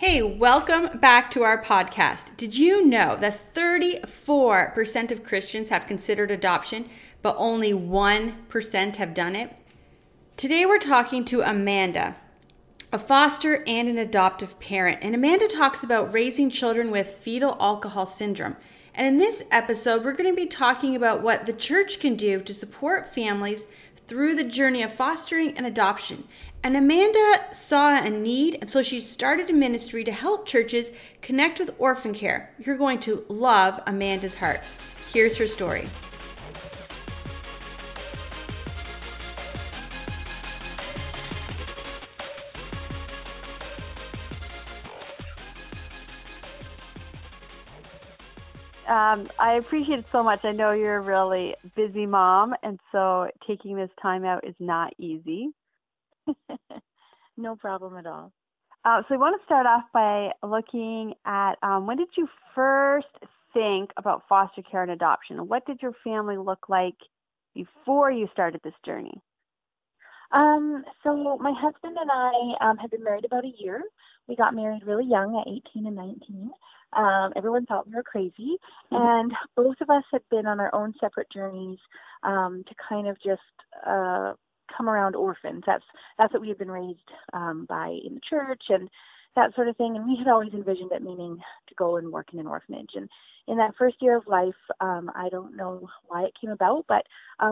Hey, welcome back to our podcast. Did you know that 34% of Christians have considered adoption, but only 1% have done it? Today we're talking to Amanda, a foster and an adoptive parent. And Amanda talks about raising children with fetal alcohol syndrome. And in this episode, we're going to be talking about what the church can do to support families through the journey of fostering and adoption. And Amanda saw a need, and so she started a ministry to help churches connect with orphan care. You're going to love Amanda's heart. Here's her story. I appreciate it so much. I know you're a really busy mom, and so taking this time out is not easy. No problem at all. So I want to start off by looking at when did you first think about foster care and adoption? What did your family look like before you started this journey? So my husband and I had been married about a year. We got married really young at 18 and 19. Everyone thought we were crazy, and both of us had been on our own separate journeys to kind of just come around orphans. That's what we had been raised by in the church and that sort of thing, and we had always envisioned it meaning to go and work in an orphanage. And in that first year of life, I don't know why it came about, but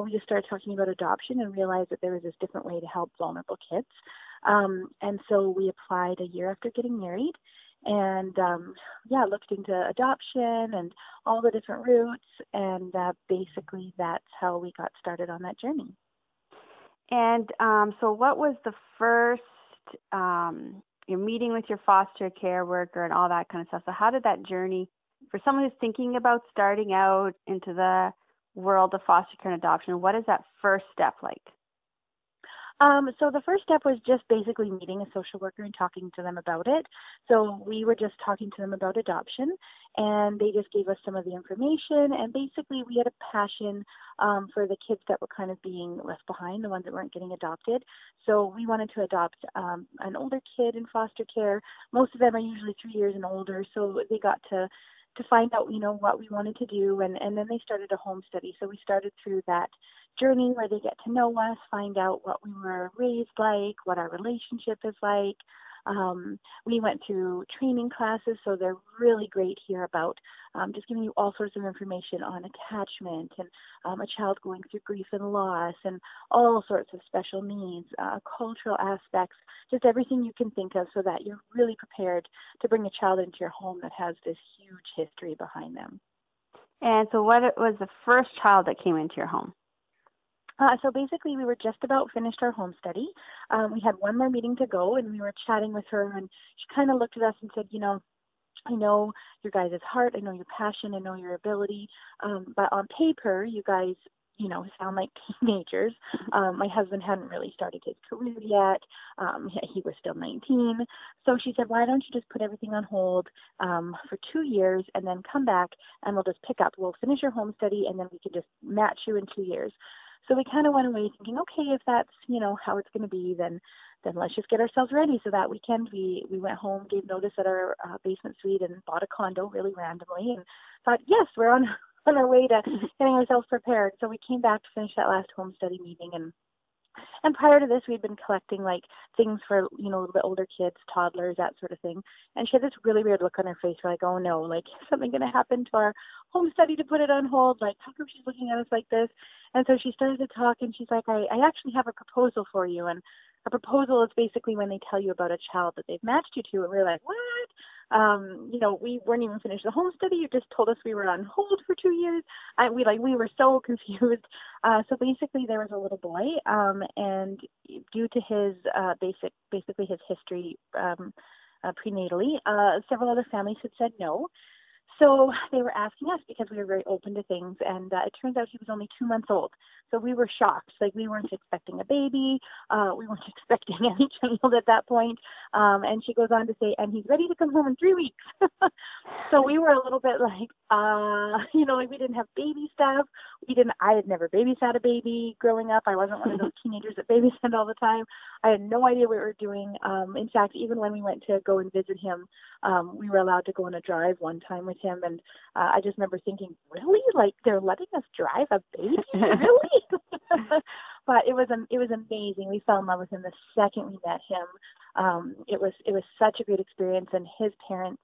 we just started talking about adoption and realized that there was this different way to help vulnerable kids. And so we applied a year after getting married, and looked into adoption and all the different routes, and basically that's how we got started on that journey. And so what was the first your meeting with your foster care worker and all that kind of stuff? So how did that journey, for someone who's thinking about starting out into the world of foster care and adoption, what is that first step like? So the first step was just basically meeting a social worker and talking to them about it. So we were just talking to them about adoption, and they just gave us some of the information. And basically we had a passion for the kids that were kind of being left behind, the ones that weren't getting adopted. So we wanted to adopt an older kid in foster care. Most of them are usually 3 years and older, so they got to find out, what we wanted to do. And then they started a home study. So we started through that journey where they get to know us, find out what we were raised like, what our relationship is like. We went through training classes, so they're really great here about just giving you all sorts of information on attachment and a child going through grief and loss and all sorts of special needs, cultural aspects, just everything you can think of so that you're really prepared to bring a child into your home that has this huge history behind them. And so what was the first child that came into your home? So basically, we were just about finished our home study. We had one more meeting to go, and we were chatting with her, and she kind of looked at us and said, I know your guys' heart, I know your passion, I know your ability, but on paper, you guys, sound like teenagers. My husband hadn't really started his career yet. He was still 19. So she said, why don't you just put everything on hold for 2 years and then come back, and we'll just pick up. We'll finish your home study, and then we can just match you in 2 years. So we kind of went away thinking, okay, if that's, how it's going to be, then let's just get ourselves ready. So that weekend we went home, gave notice at our basement suite and bought a condo really randomly and thought, yes, we're on our way to getting ourselves prepared. So we came back to finish that last home study meeting, and prior to this, we'd been collecting things for, a little bit older kids, toddlers, that sort of thing. And she had this really weird look on her face. We're like, oh no, is something going to happen to our home study to put it on hold? How come she's looking at us like this? And so she started to talk, and she's like, I actually have a proposal for you. And a proposal is basically when they tell you about a child that they've matched you to. And we're like, what? We weren't even finished the home study. You just told us we were on hold for 2 years. We were so confused. So basically there was a little boy, and due to his, basically his history, prenatally, several other families had said no. So they were asking us because we were very open to things, and it turns out he was only 2 months old. So we were shocked. We weren't expecting a baby. We weren't expecting any child at that point. And she goes on to say, and he's ready to come home in 3 weeks. So we were a little bit we didn't have baby stuff. I had never babysat a baby growing up. I wasn't one of those teenagers that babysat all the time. I had no idea what we were doing. In fact, even when we went to go and visit him, we were allowed to go on a drive one time with him. And I just remember thinking, really? Like, they're letting us drive a baby? Really? But it was amazing. We fell in love with him the second we met him. It was such a great experience, and his parents,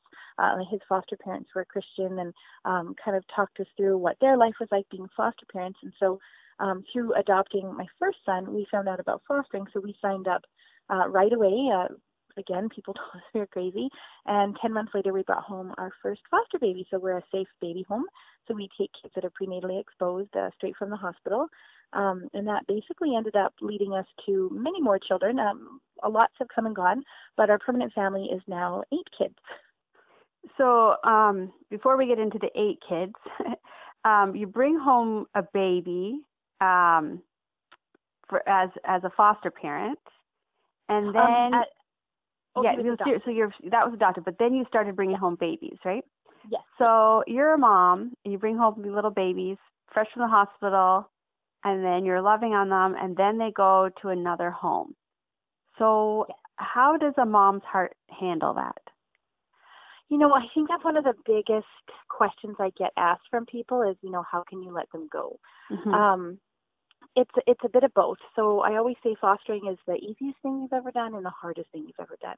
his foster parents, were Christian, and kind of talked us through what their life was like being foster parents. And so through adopting my first son, we found out about fostering, so we signed up right away. Again, people told us we were crazy, and 10 months later, we brought home our first foster baby, so we're a safe baby home, so we take kids that are prenatally exposed straight from the hospital, and that basically ended up leading us to many more children. Lots have come and gone, but our permanent family is now 8 kids. So before we get into the 8 kids, you bring home a baby as a foster parent, and then... that was adopted, but then you started bringing home babies, right? Yes. So you're a mom, and you bring home little babies fresh from the hospital, and then you're loving on them, and then they go to another home. So how does a mom's heart handle that? You know, I think that's one of the biggest questions I get asked from people is, you know, how can you let them go? Mm-hmm. It's a bit of both. So I always say fostering is the easiest thing you've ever done and the hardest thing you've ever done.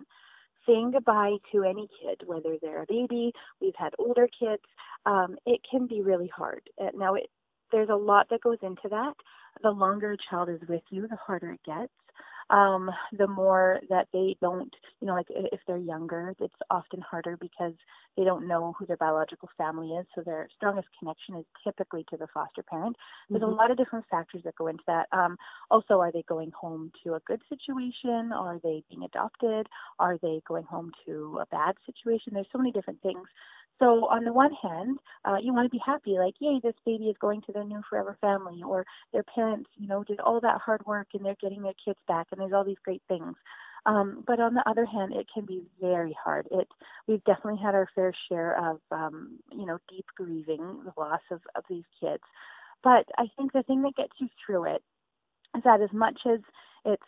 Saying goodbye to any kid, whether they're a baby, we've had older kids, it can be really hard. Now, there's a lot that goes into that. The longer a child is with you, the harder it gets. The more that they don't, you know, like if they're younger, it's often harder because they don't know who their biological family is. So their strongest connection is typically to the foster parent. There's mm-hmm. a lot of different factors that go into that. Also, are they going home to a good situation? Are they being adopted? Are they going home to a bad situation? There's so many different things. So on the one hand, you want to be happy, like, yay, this baby is going to their new forever family, or their parents, you know, did all that hard work and they're getting their kids back, and there's all these great things. But on the other hand, it can be very hard. We've definitely had our fair share of, you know, deep grieving, the loss of these kids. But I think the thing that gets you through it is that as much as it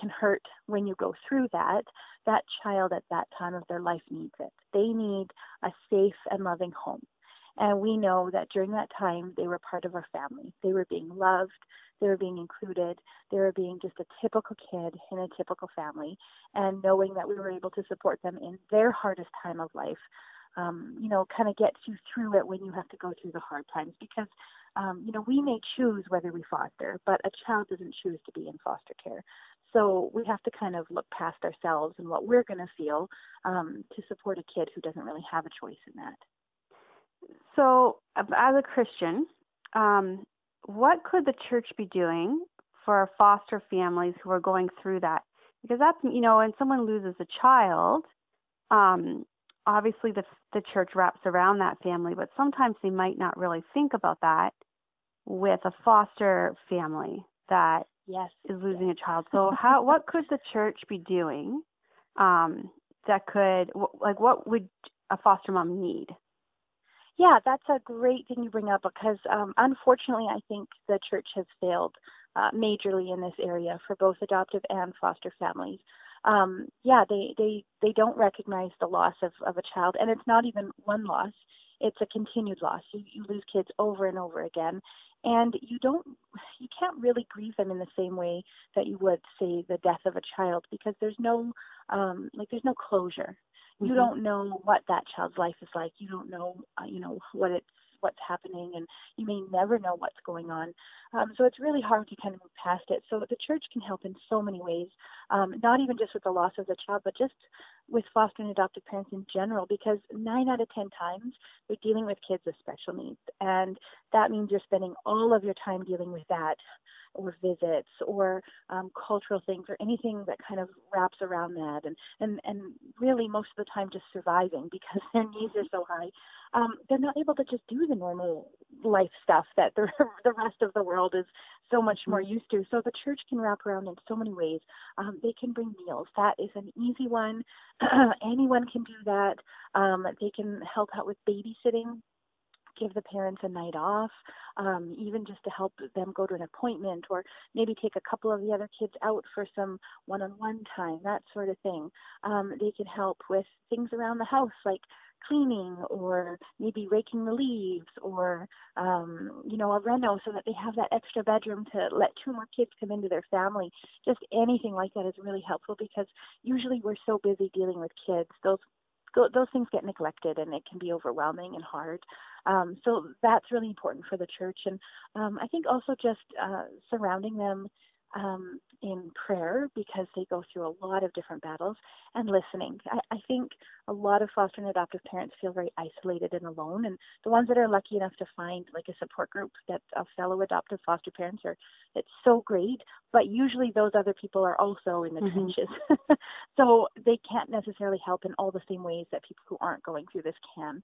can hurt when you go through that, that child at that time of their life needs it. They need a safe and loving home. And we know that during that time, they were part of our family. They were being loved. They were being included. They were being just a typical kid in a typical family. And knowing that we were able to support them in their hardest time of life, you know, kind of gets you through it when you have to go through the hard times. Because, you know, we may choose whether we foster, but a child doesn't choose to be in foster care. So we have to kind of look past ourselves and what we're going to feel to support a kid who doesn't really have a choice in that. So as a Christian, what could the church be doing for foster families who are going through that? Because that's, you know, when someone loses a child, obviously the church wraps around that family, but sometimes they might not really think about that with a foster family that is losing a child. So what could the church be doing that could, like, what would a foster mom need? Yeah, that's a great thing you bring up because, unfortunately, I think the church has failed majorly in this area for both adoptive and foster families. They don't recognize the loss of a child, and it's not even one loss. It's a continued loss. You lose kids over and over again, and you can't really grieve them in the same way that you would, say, the death of a child because there's no, there's no closure. You mm-hmm. don't know what that child's life is like. You don't know, what's happening, and you may never know what's going on. So it's really hard to kind of move past it. So the church can help in so many ways, not even just with the loss of the child, but just with foster and adoptive parents in general, because 9 out of 10 times they're dealing with kids with special needs. And that means you're spending all of your time dealing with that, or visits, or cultural things, or anything that kind of wraps around that, and really most of the time just surviving because their needs are so high. They're not able to just do the normal life stuff that the rest of the world is so much more used to. So the church can wrap around in so many ways. They can bring meals. That is an easy one. Anyone can do that. They can help out with babysitting. give the parents a night off, even just to help them go to an appointment, or maybe take a couple of the other kids out for some one-on-one time, that sort of thing. They can help with things around the house, like cleaning, or maybe raking the leaves, or a reno, so that they have that extra bedroom to let two more kids come into their family. Just anything like that is really helpful, because usually we're so busy dealing with kids, those things get neglected, and it can be overwhelming and hard. So that's really important for the church. And I think also just surrounding them in prayer, because they go through a lot of different battles, and listening. I think a lot of foster and adoptive parents feel very isolated and alone, and the ones that are lucky enough to find like a support group that of fellow adoptive foster parents it's so great, but usually those other people are also in the trenches. So they can't necessarily help in all the same ways that people who aren't going through this can.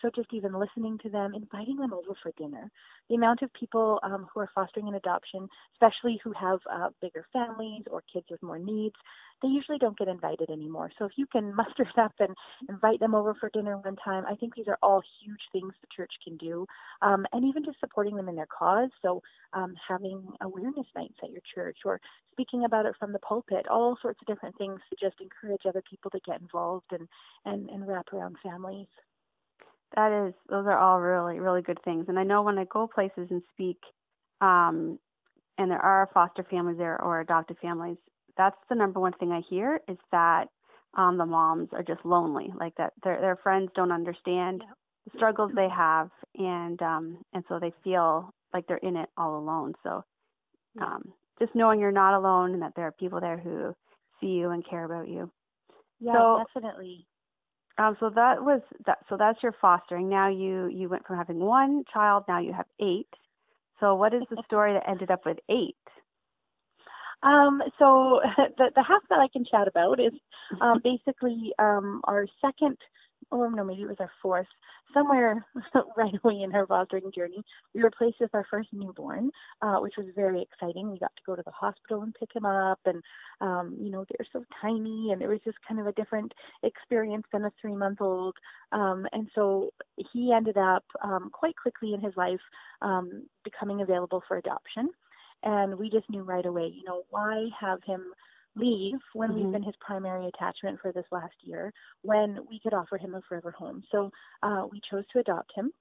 So just even listening to them, inviting them over for dinner. The amount of people who are fostering an adoption, especially who have bigger families or kids with more needs, they usually don't get invited anymore. So if you can muster it up and invite them over for dinner one time, I think these are all huge things the church can do. And even just supporting them in their cause. So having awareness nights at your church, or speaking about it from the pulpit, all sorts of different things to just encourage other people to get involved and wrap around families. Those are all really, really good things. And I know when I go places and speak, and there are foster families there or adoptive families, that's the number one thing I hear, is that the moms are just lonely, like that their friends don't understand the struggles they have, and so they feel like they're in it all alone. So just knowing you're not alone, and that there are people there who see you and care about you. Yeah, so, definitely. So that was that. So that's your fostering. Now you went from having one child, now you have 8. So what is the story that ended up with 8? So the half that I can chat about is basically our second, or no, maybe it was our fourth, somewhere right away in her fostering journey, we were placed with our first newborn, which was very exciting. We got to go to the hospital and pick him up, and, they're so tiny, and it was just kind of a different experience than a 3-month-old. And so he ended up quite quickly in his life becoming available for adoption. And we just knew right away, why have him leave when we've been his primary attachment for this last year, when we could offer him a forever home. So we chose to adopt him.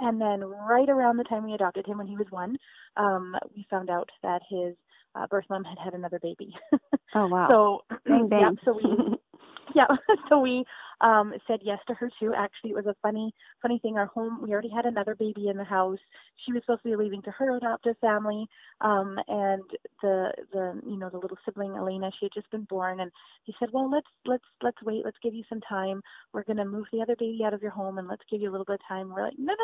And then right around the time we adopted him, when he was 1, we found out that his birth mom had another baby. Oh, wow. So, bang, bang. So we said yes to her too. Actually, it was a funny thing. Our home, we already had another baby in the house. She was supposed to be leaving to her adoptive family, and the little sibling Elena, she had just been born. And he said, well, let's wait. Let's give you some time. We're gonna move the other baby out of your home, and let's give you a little bit of time. We're like, no.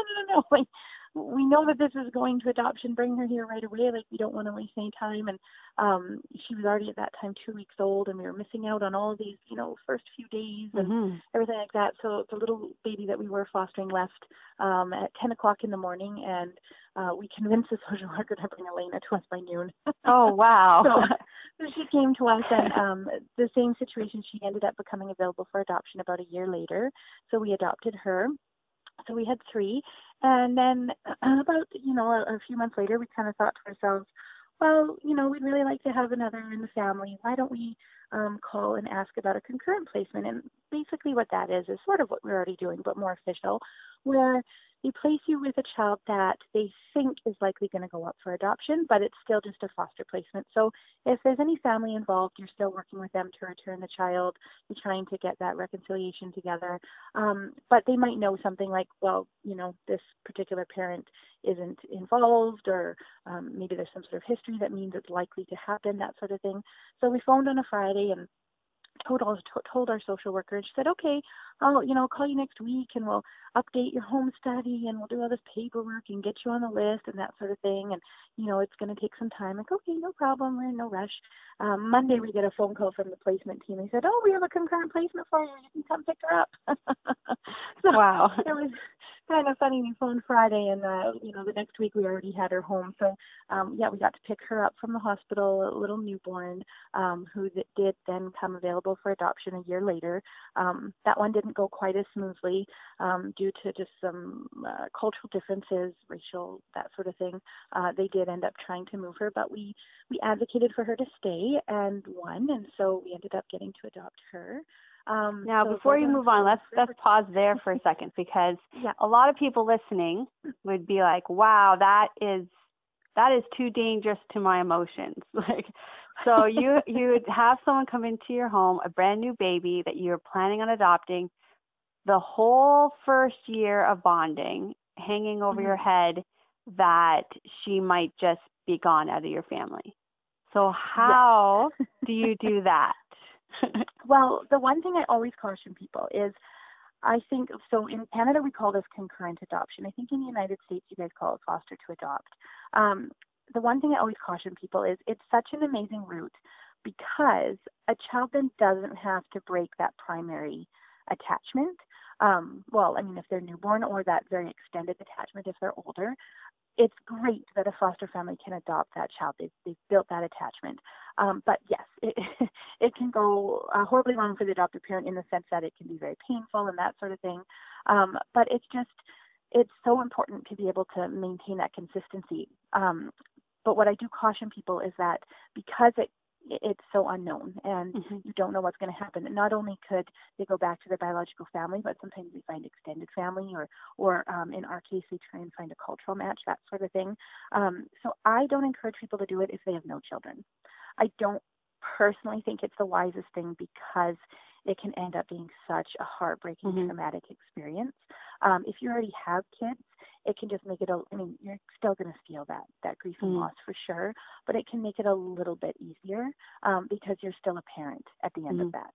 Like, we know that this is going to adoption. Bring her here right away. Like, we don't want to waste any time. And she was already at that time 2 weeks old, and we were missing out on all of these, first few days and everything like that. So the little baby that we were fostering left at 10 o'clock in the morning, and we convinced the social worker to bring Elena to us by noon. Oh, wow. So she came to us, and the same situation, she ended up becoming available for adoption about a year later. So we adopted her. So we had 3, and then about, a few months later, we kind of thought to ourselves, well, we'd really like to have another in the family. Why don't we call and ask about a concurrent placement? And basically what that is sort of what we're already doing, but more official, where they place you with a child that they think is likely going to go up for adoption, but it's still just a foster placement. So if there's any family involved, you're still working with them to return the child. You're trying to get that reconciliation together. But they might know something like, well, this particular parent isn't involved, or maybe there's some sort of history that means it's likely to happen, that sort of thing. So we phoned on a Friday and told our social worker, and she said, okay, I'll call you next week, and we'll update your home study, and we'll do all this paperwork and get you on the list and that sort of thing, and it's going to take some time. Like, okay, no problem, we're in no rush. Monday we get a phone call from the placement team. They said, oh, we have a concurrent placement for you can come pick her up. So wow, it was kind of funny. We phoned Friday, and the next week we already had her home. So we got to pick her up from the hospital, a little newborn, who did then come available for adoption a year later. That one didn't go quite as smoothly due to just some cultural differences, racial, that sort of thing. They did end up trying to move her, but we advocated for her to stay and won, and so we ended up getting to adopt her. Now, before you move on, let's pause there for a second, because a lot of people listening would be like, wow, that is too dangerous to my emotions. Like, so you would have someone come into your home, a brand new baby that you're planning on adopting, the whole first year of bonding hanging over your head that she might just be gone out of your family. So how do you do that? Well, the one thing I always caution people is, I think, so in Canada we call this concurrent adoption. I think in the United States you guys call it foster to adopt. The one thing I always caution people is it's such an amazing route, because a child then doesn't have to break that primary attachment. If they're newborn, or that very extended attachment if they're older. It's great that a foster family can adopt that child. They've built that attachment. But yes, it can go horribly wrong for the adoptive parent, in the sense that it can be very painful and that sort of thing. But it's so important to be able to maintain that consistency. But what I do caution people is that because it's so unknown, and you don't know what's going to happen. And not only could they go back to their biological family, but sometimes we find extended family, or in our case, we try and find a cultural match, that sort of thing. So I don't encourage people to do it if they have no children. I don't personally think it's the wisest thing, because it can end up being such a heartbreaking, traumatic experience. If you already have kids, it can just make it you're still going to feel that grief and loss for sure, but it can make it a little bit easier because you're still a parent at the end of that,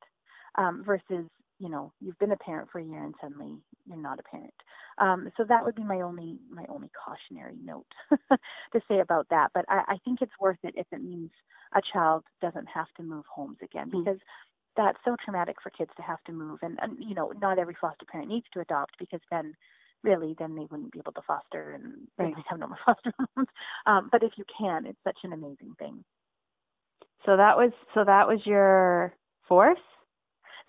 versus, you've been a parent for a year and suddenly you're not a parent. So that would be my only cautionary note to say about that. But I think it's worth it if it means a child doesn't have to move homes again, because that's so traumatic for kids to have to move. And not every foster parent needs to adopt, because then they wouldn't be able to foster, and they might have no more foster homes. But if you can, it's such an amazing thing. So that was your fourth?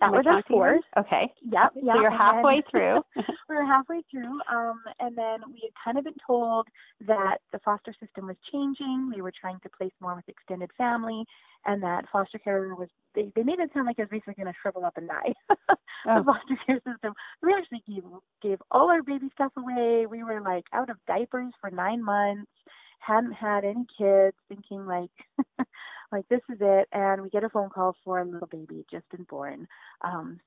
That was our fourth. Okay. Yep. So you're halfway through. We were halfway through. And then we had kind of been told that the foster system was changing. They were trying to place more with extended family, and that foster care was, they made it sound like it was basically going to shrivel up and die. The foster care system. We actually gave all our baby stuff away. We were like out of diapers for 9 months. Hadn't had any kids, thinking like this is it, and we get a phone call for a little baby just been born.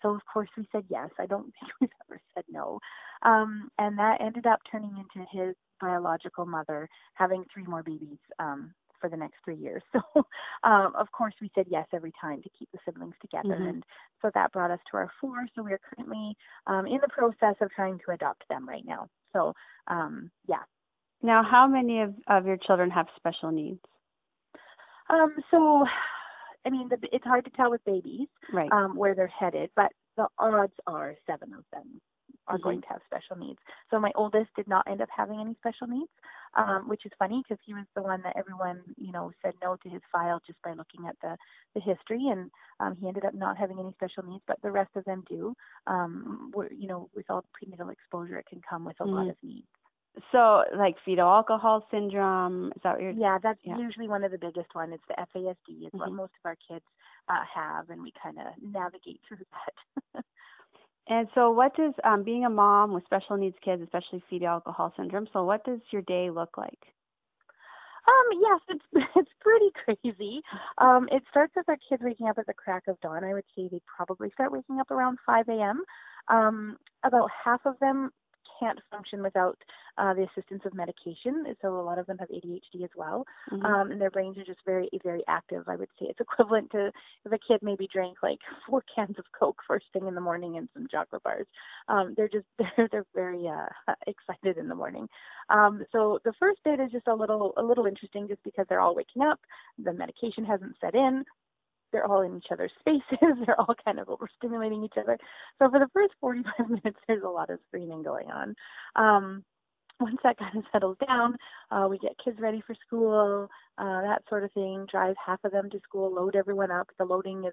So of course we said yes. I don't think we've ever said no. And that ended up turning into his biological mother having 3 more babies for the next 3 years. So of course we said yes every time to keep the siblings together, and so that brought us to our 4. So we are currently in the process of trying to adopt them right now. So Now, how many of your children have special needs? It's hard to tell with babies where they're headed, but the odds are 7 of them are going to have special needs. So my oldest did not end up having any special needs, which is funny, because he was the one that everyone, said no to his file just by looking at the history, and he ended up not having any special needs, but the rest of them do. With all prenatal exposure, it can come with a lot of needs. So, like fetal alcohol syndrome, is that what you're... Yeah, that's usually one of the biggest ones. It's the FASD. It's what most of our kids have, and we kind of navigate through that. And so what does, being a mom with special needs kids, especially fetal alcohol syndrome, so what does your day look like? Yes, it's pretty crazy. It starts with our kids waking up at the crack of dawn. I would say they probably start waking up around 5 a.m. About half of them can't function without the assistance of medication. So a lot of them have ADHD as well. And their brains are just very, very active. I would say it's equivalent to if a kid maybe drank like 4 cans of Coke first thing in the morning and some chocolate bars. They're very excited in the morning. So the first bit is just a little interesting, just because they're all waking up. The medication hasn't set in. they're all in each other's spaces. They're all kind of overstimulating each other. So for the first 45 minutes, there's a lot of screaming going on. Once that kind of settles down, we get kids ready for school, that sort of thing, drive half of them to school, load everyone up. The loading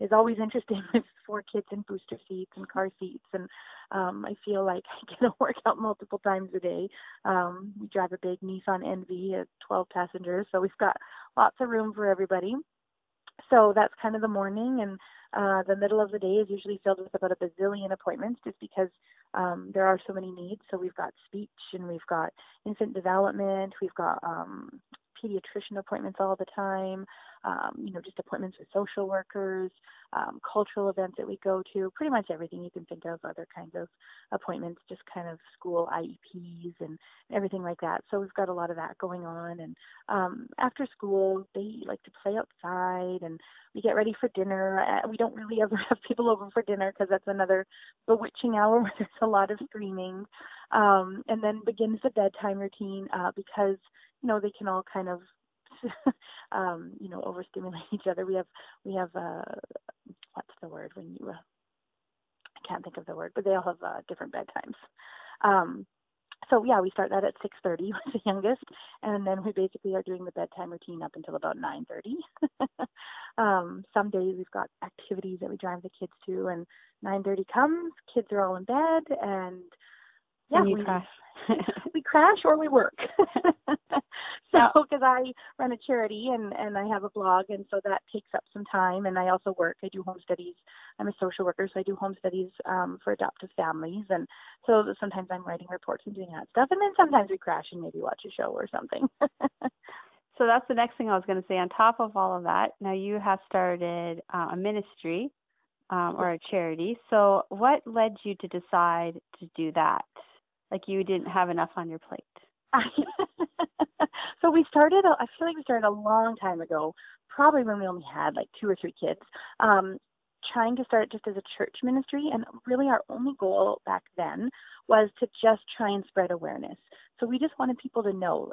is always interesting with four kids in booster seats and car seats. And I feel like I get a workout multiple times a day. We drive a big Nissan NV, 12 passengers, so we've got lots of room for everybody. So that's kind of the morning, and the middle of the day is usually filled with about a bazillion appointments just because there are so many needs. So we've got speech, and we've got infant development, we've got pediatrician appointments all the time, just appointments with social workers, cultural events that we go to, pretty much everything you can think of, other kinds of appointments, just kind of school IEPs and everything like that. So we've got a lot of that going on. And after school, they like to play outside, and we get ready for dinner. We don't really ever have people over for dinner because that's another bewitching hour where there's a lot of screaming. And then begins the bedtime routine because, they can all kind of, overstimulate each other. We have what's the word when you, I can't think of the word, but they all have different bedtimes. So yeah, we start that at 6:30 with the youngest, and then we basically are doing the bedtime routine up until about 9:30. Some days we've got activities that we drive the kids to, and 9:30 comes, kids are all in bed, and yeah, and we crash or we work. So, because I run a charity and I have a blog, and so that takes up some time. And I also work. I do home studies. I'm a social worker, so I do home studies for adoptive families. And so sometimes I'm writing reports and doing that stuff. And then sometimes we crash and maybe watch a show or something. So that's the next thing I was going to say. On top of all of that, now you have started a ministry or a charity. So what led you to decide to do that? Like, you didn't have enough on your plate. So I feel like we started a long time ago, probably when we only had like 2 or 3 kids, trying to start just as a church ministry. And really our only goal back then was to just try and spread awareness. So we just wanted people to know,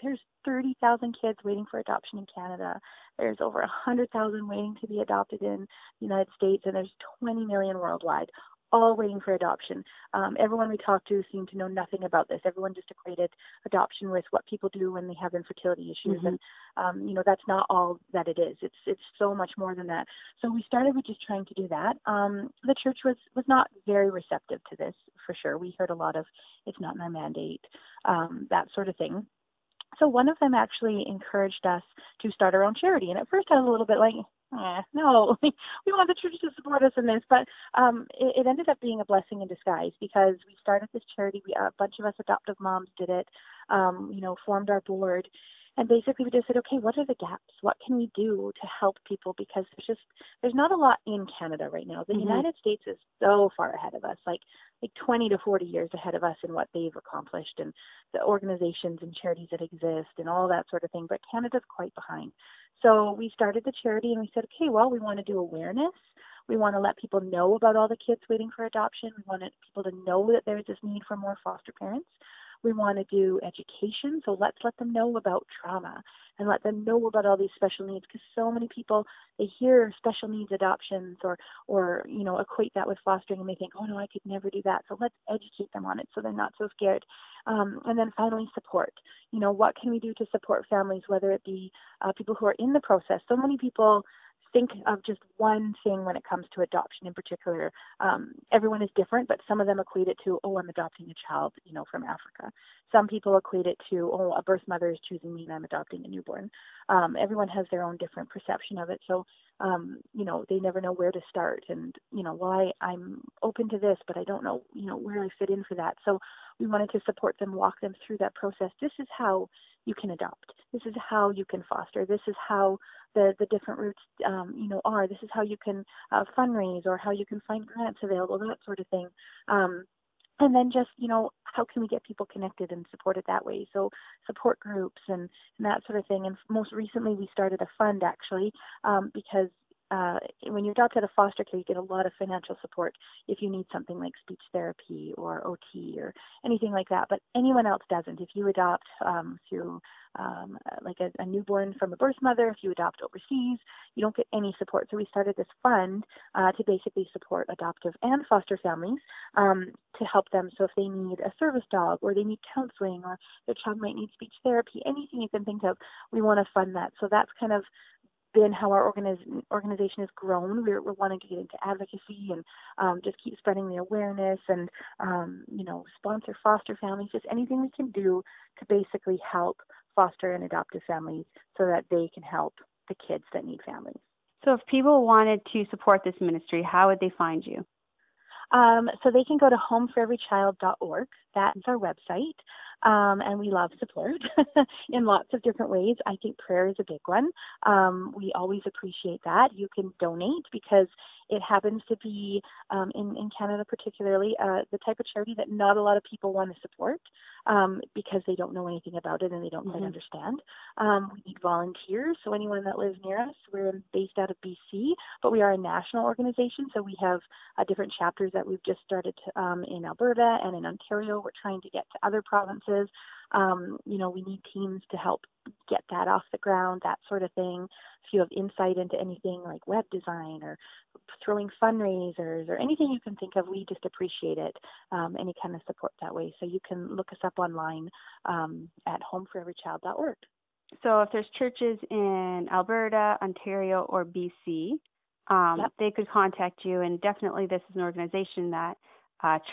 there's 30,000 kids waiting for adoption in Canada. There's over 100,000 waiting to be adopted in the United States, and there's 20 million worldwide, all waiting for adoption. Everyone we talked to seemed to know nothing about this. Everyone just equated adoption with what people do when they have infertility issues. Mm-hmm. And, that's not all that it is. It's so much more than that. So we started with just trying to do that. The church was not very receptive to this, for sure. We heard a lot of, it's not in our mandate, that sort of thing. So one of them actually encouraged us to start our own charity. And at first I was a little bit like, no, we want the church to support us in this, but it ended up being a blessing in disguise because we started this charity. A bunch of us adoptive moms did it, formed our board, and basically we just said, okay, what are the gaps? What can we do to help people? Because there's not a lot in Canada right now. The mm-hmm. United States is so far ahead of us, like 20 to 40 years ahead of us in what they've accomplished and the organizations and charities that exist and all that sort of thing. But Canada's quite behind. So we started the charity and we said, okay, well, we want to do awareness. We want to let people know about all the kids waiting for adoption. We wanted people to know that there's this need for more foster parents. We want to do education, so let's let them know about trauma and let them know about all these special needs, because so many people, they hear special needs adoptions or equate that with fostering, and they think, oh, no, I could never do that. So let's educate them on it so they're not so scared. And then finally, support. What can we do to support families, whether it be people who are in the process? So many people think of just one thing when it comes to adoption in particular. Everyone is different, but some of them equate it to, oh, I'm adopting a child, from Africa. Some people equate it to, oh, a birth mother is choosing me and I'm adopting a newborn. Everyone has their own different perception of it. So, they never know where to start. And, I'm open to this, but I don't know, where I fit in for that. So we wanted to support them, walk them through that process. This is how you can adopt. This is how you can foster. This is how the different routes, are. This is how you can fundraise, or how you can find grants available, that sort of thing. And then just, how can we get people connected and supported that way? So support groups and that sort of thing. And most recently we started a fund, actually, because when you adopt out of foster care, you get a lot of financial support if you need something like speech therapy or OT or anything like that. But anyone else doesn't. If you adopt through like a newborn from a birth mother, if you adopt overseas, you don't get any support. So we started this fund to basically support adoptive and foster families to help them. So if they need a service dog or they need counseling or their child might need speech therapy, anything you can think of, we want to fund that. So that's kind of been how our organization has grown. We're wanting to get into advocacy and just keep spreading the awareness and, sponsor foster families, just anything we can do to basically help foster and adoptive families so that they can help the kids that need families. So if people wanted to support this ministry, how would they find you? So they can go to homeforeverychild.org. That's our website. And we love support in lots of different ways. I think prayer is a big one. We always appreciate that. You can donate because it happens to be, in Canada particularly, the type of charity that not a lot of people want to support because they don't know anything about it and they don't quite understand. We need volunteers, so anyone that lives near us. We're based out of BC, but we are a national organization, so we have different chapters that we've just started in Alberta and in Ontario. We're trying to get to other provinces. We need teams to help get that off the ground, that sort of thing. If you have insight into anything like web design or throwing fundraisers or anything you can think of, we just appreciate it, any kind of support that way. So you can look us up online at homeforeverychild.org. So if there's churches in Alberta, Ontario, or BC, they could contact you. And definitely this is an organization that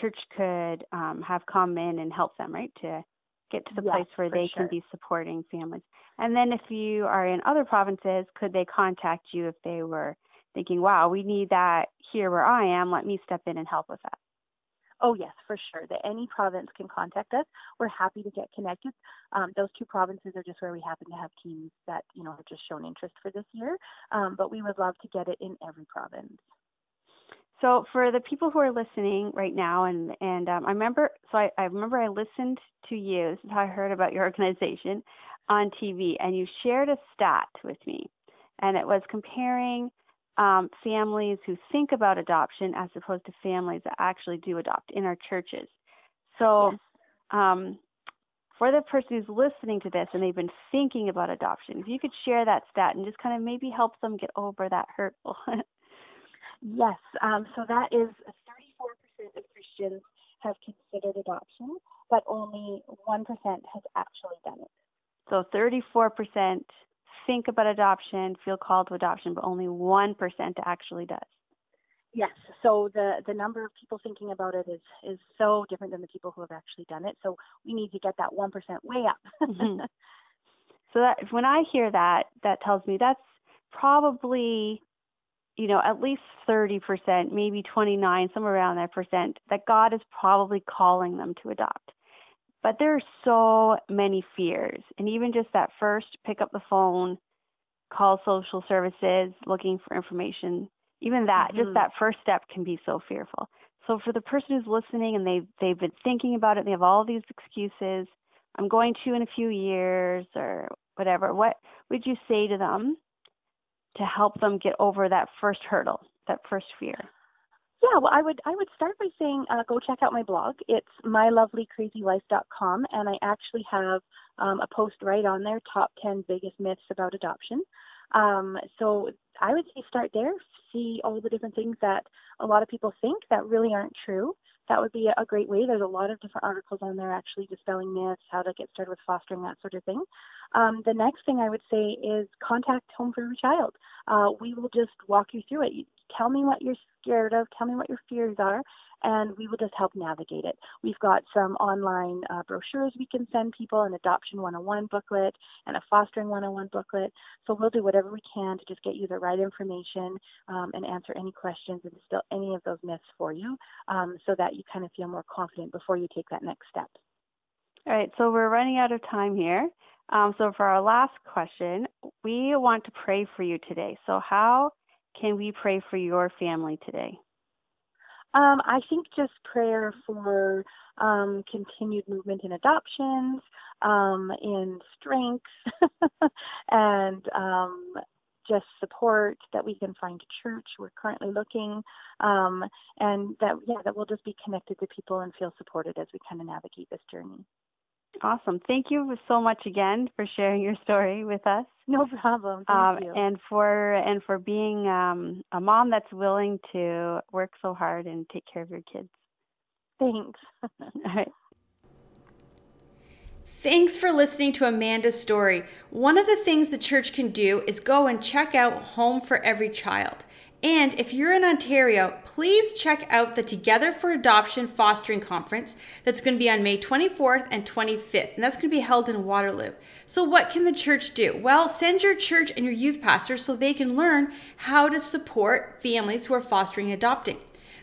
church could have come in and help them, right, to get to the place where they can be supporting families. And then if you are in other provinces, could they contact you if they were thinking, wow, we need that here where I am, let me step in and help with that? Oh, yes, for sure. That any province can contact us. We're happy to get connected. Those two provinces are just where we happen to have teams that, have just shown interest for this year. But we would love to get it in every province. So for the people who are listening right now, and I remember I listened to you, this is how I heard about your organization, on TV, and you shared a stat with me, and it was comparing families who think about adoption as opposed to families that actually do adopt in our churches. So for the person who's listening to this and they've been thinking about adoption, if you could share that stat and just kind of maybe help them get over that hurdle. Yes, so that is 34% of Christians have considered adoption, but only 1% has actually done it. So 34% think about adoption, feel called to adoption, but only 1% actually does. Yes, so the number of people thinking about it is so different than the people who have actually done it, so we need to get that 1% way up. So that when I hear that tells me that's probably at least 30%, maybe 29, somewhere around that percent, that God is probably calling them to adopt. But there are so many fears. And even just that first, pick up the phone, call social services, looking for information, even that, just that first step can be so fearful. So for the person who's listening and they've been thinking about it, they have all these excuses, I'm going to in a few years or whatever, what would you say to them to help them get over that first hurdle, that first fear? Yeah, well, I would start by saying go check out my blog. It's mylovelycrazylife.com, and I actually have a post right on there, Top 10 Biggest Myths About Adoption. So I would say start there, see all the different things that a lot of people think that really aren't true. That would be a great way. There's a lot of different articles on there actually dispelling myths, how to get started with fostering, that sort of thing. The next thing I would say is contact Home for Every Child. We will just walk you through it. Tell me what you're scared of. Tell me what your fears are, and we will just help navigate it. We've got some online brochures we can send people, an Adoption 101 booklet and a Fostering 101 booklet. So we'll do whatever we can to just get you the right information and answer any questions and distill any of those myths for you so that you kind of feel more confident before you take that next step. All right, so we're running out of time here. So for our last question, we want to pray for you today. So how can we pray for your family today? I think just prayer for continued movement in adoptions, in strength, and just support, that we can find a church. We're currently looking, and that we'll just be connected to people and feel supported as we kind of navigate this journey. Awesome. Thank you so much again for sharing your story with us. No problem. Thank you. And for being a mom that's willing to work so hard and take care of your kids. Thanks. All right. Thanks for listening to Amanda's story. One of the things the church can do is go and check out Home for Every Child. And if you're in Ontario, please check out the Together for Adoption Fostering Conference that's going to be on May 24th and 25th, and that's going to be held in Waterloo. So what can the church do? Well, send your church and your youth pastors so they can learn how to support families who are fostering and adopting.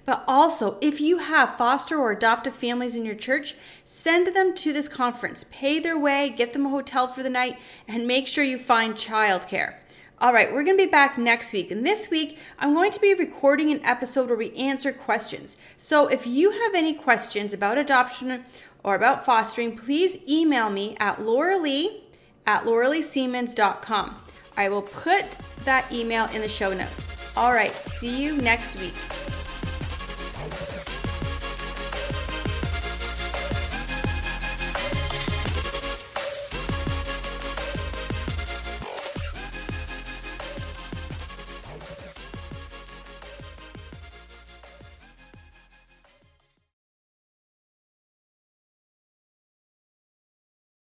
But also, if you have foster or adoptive families in your church, send them to this conference. Pay their way, get them a hotel for the night, and make sure you find childcare. All right, we're going to be back next week. And this week, I'm going to be recording an episode where we answer questions. So if you have any questions about adoption or about fostering, please email me at lauraleesiemens.com. I will put that email in the show notes. All right, see you next week.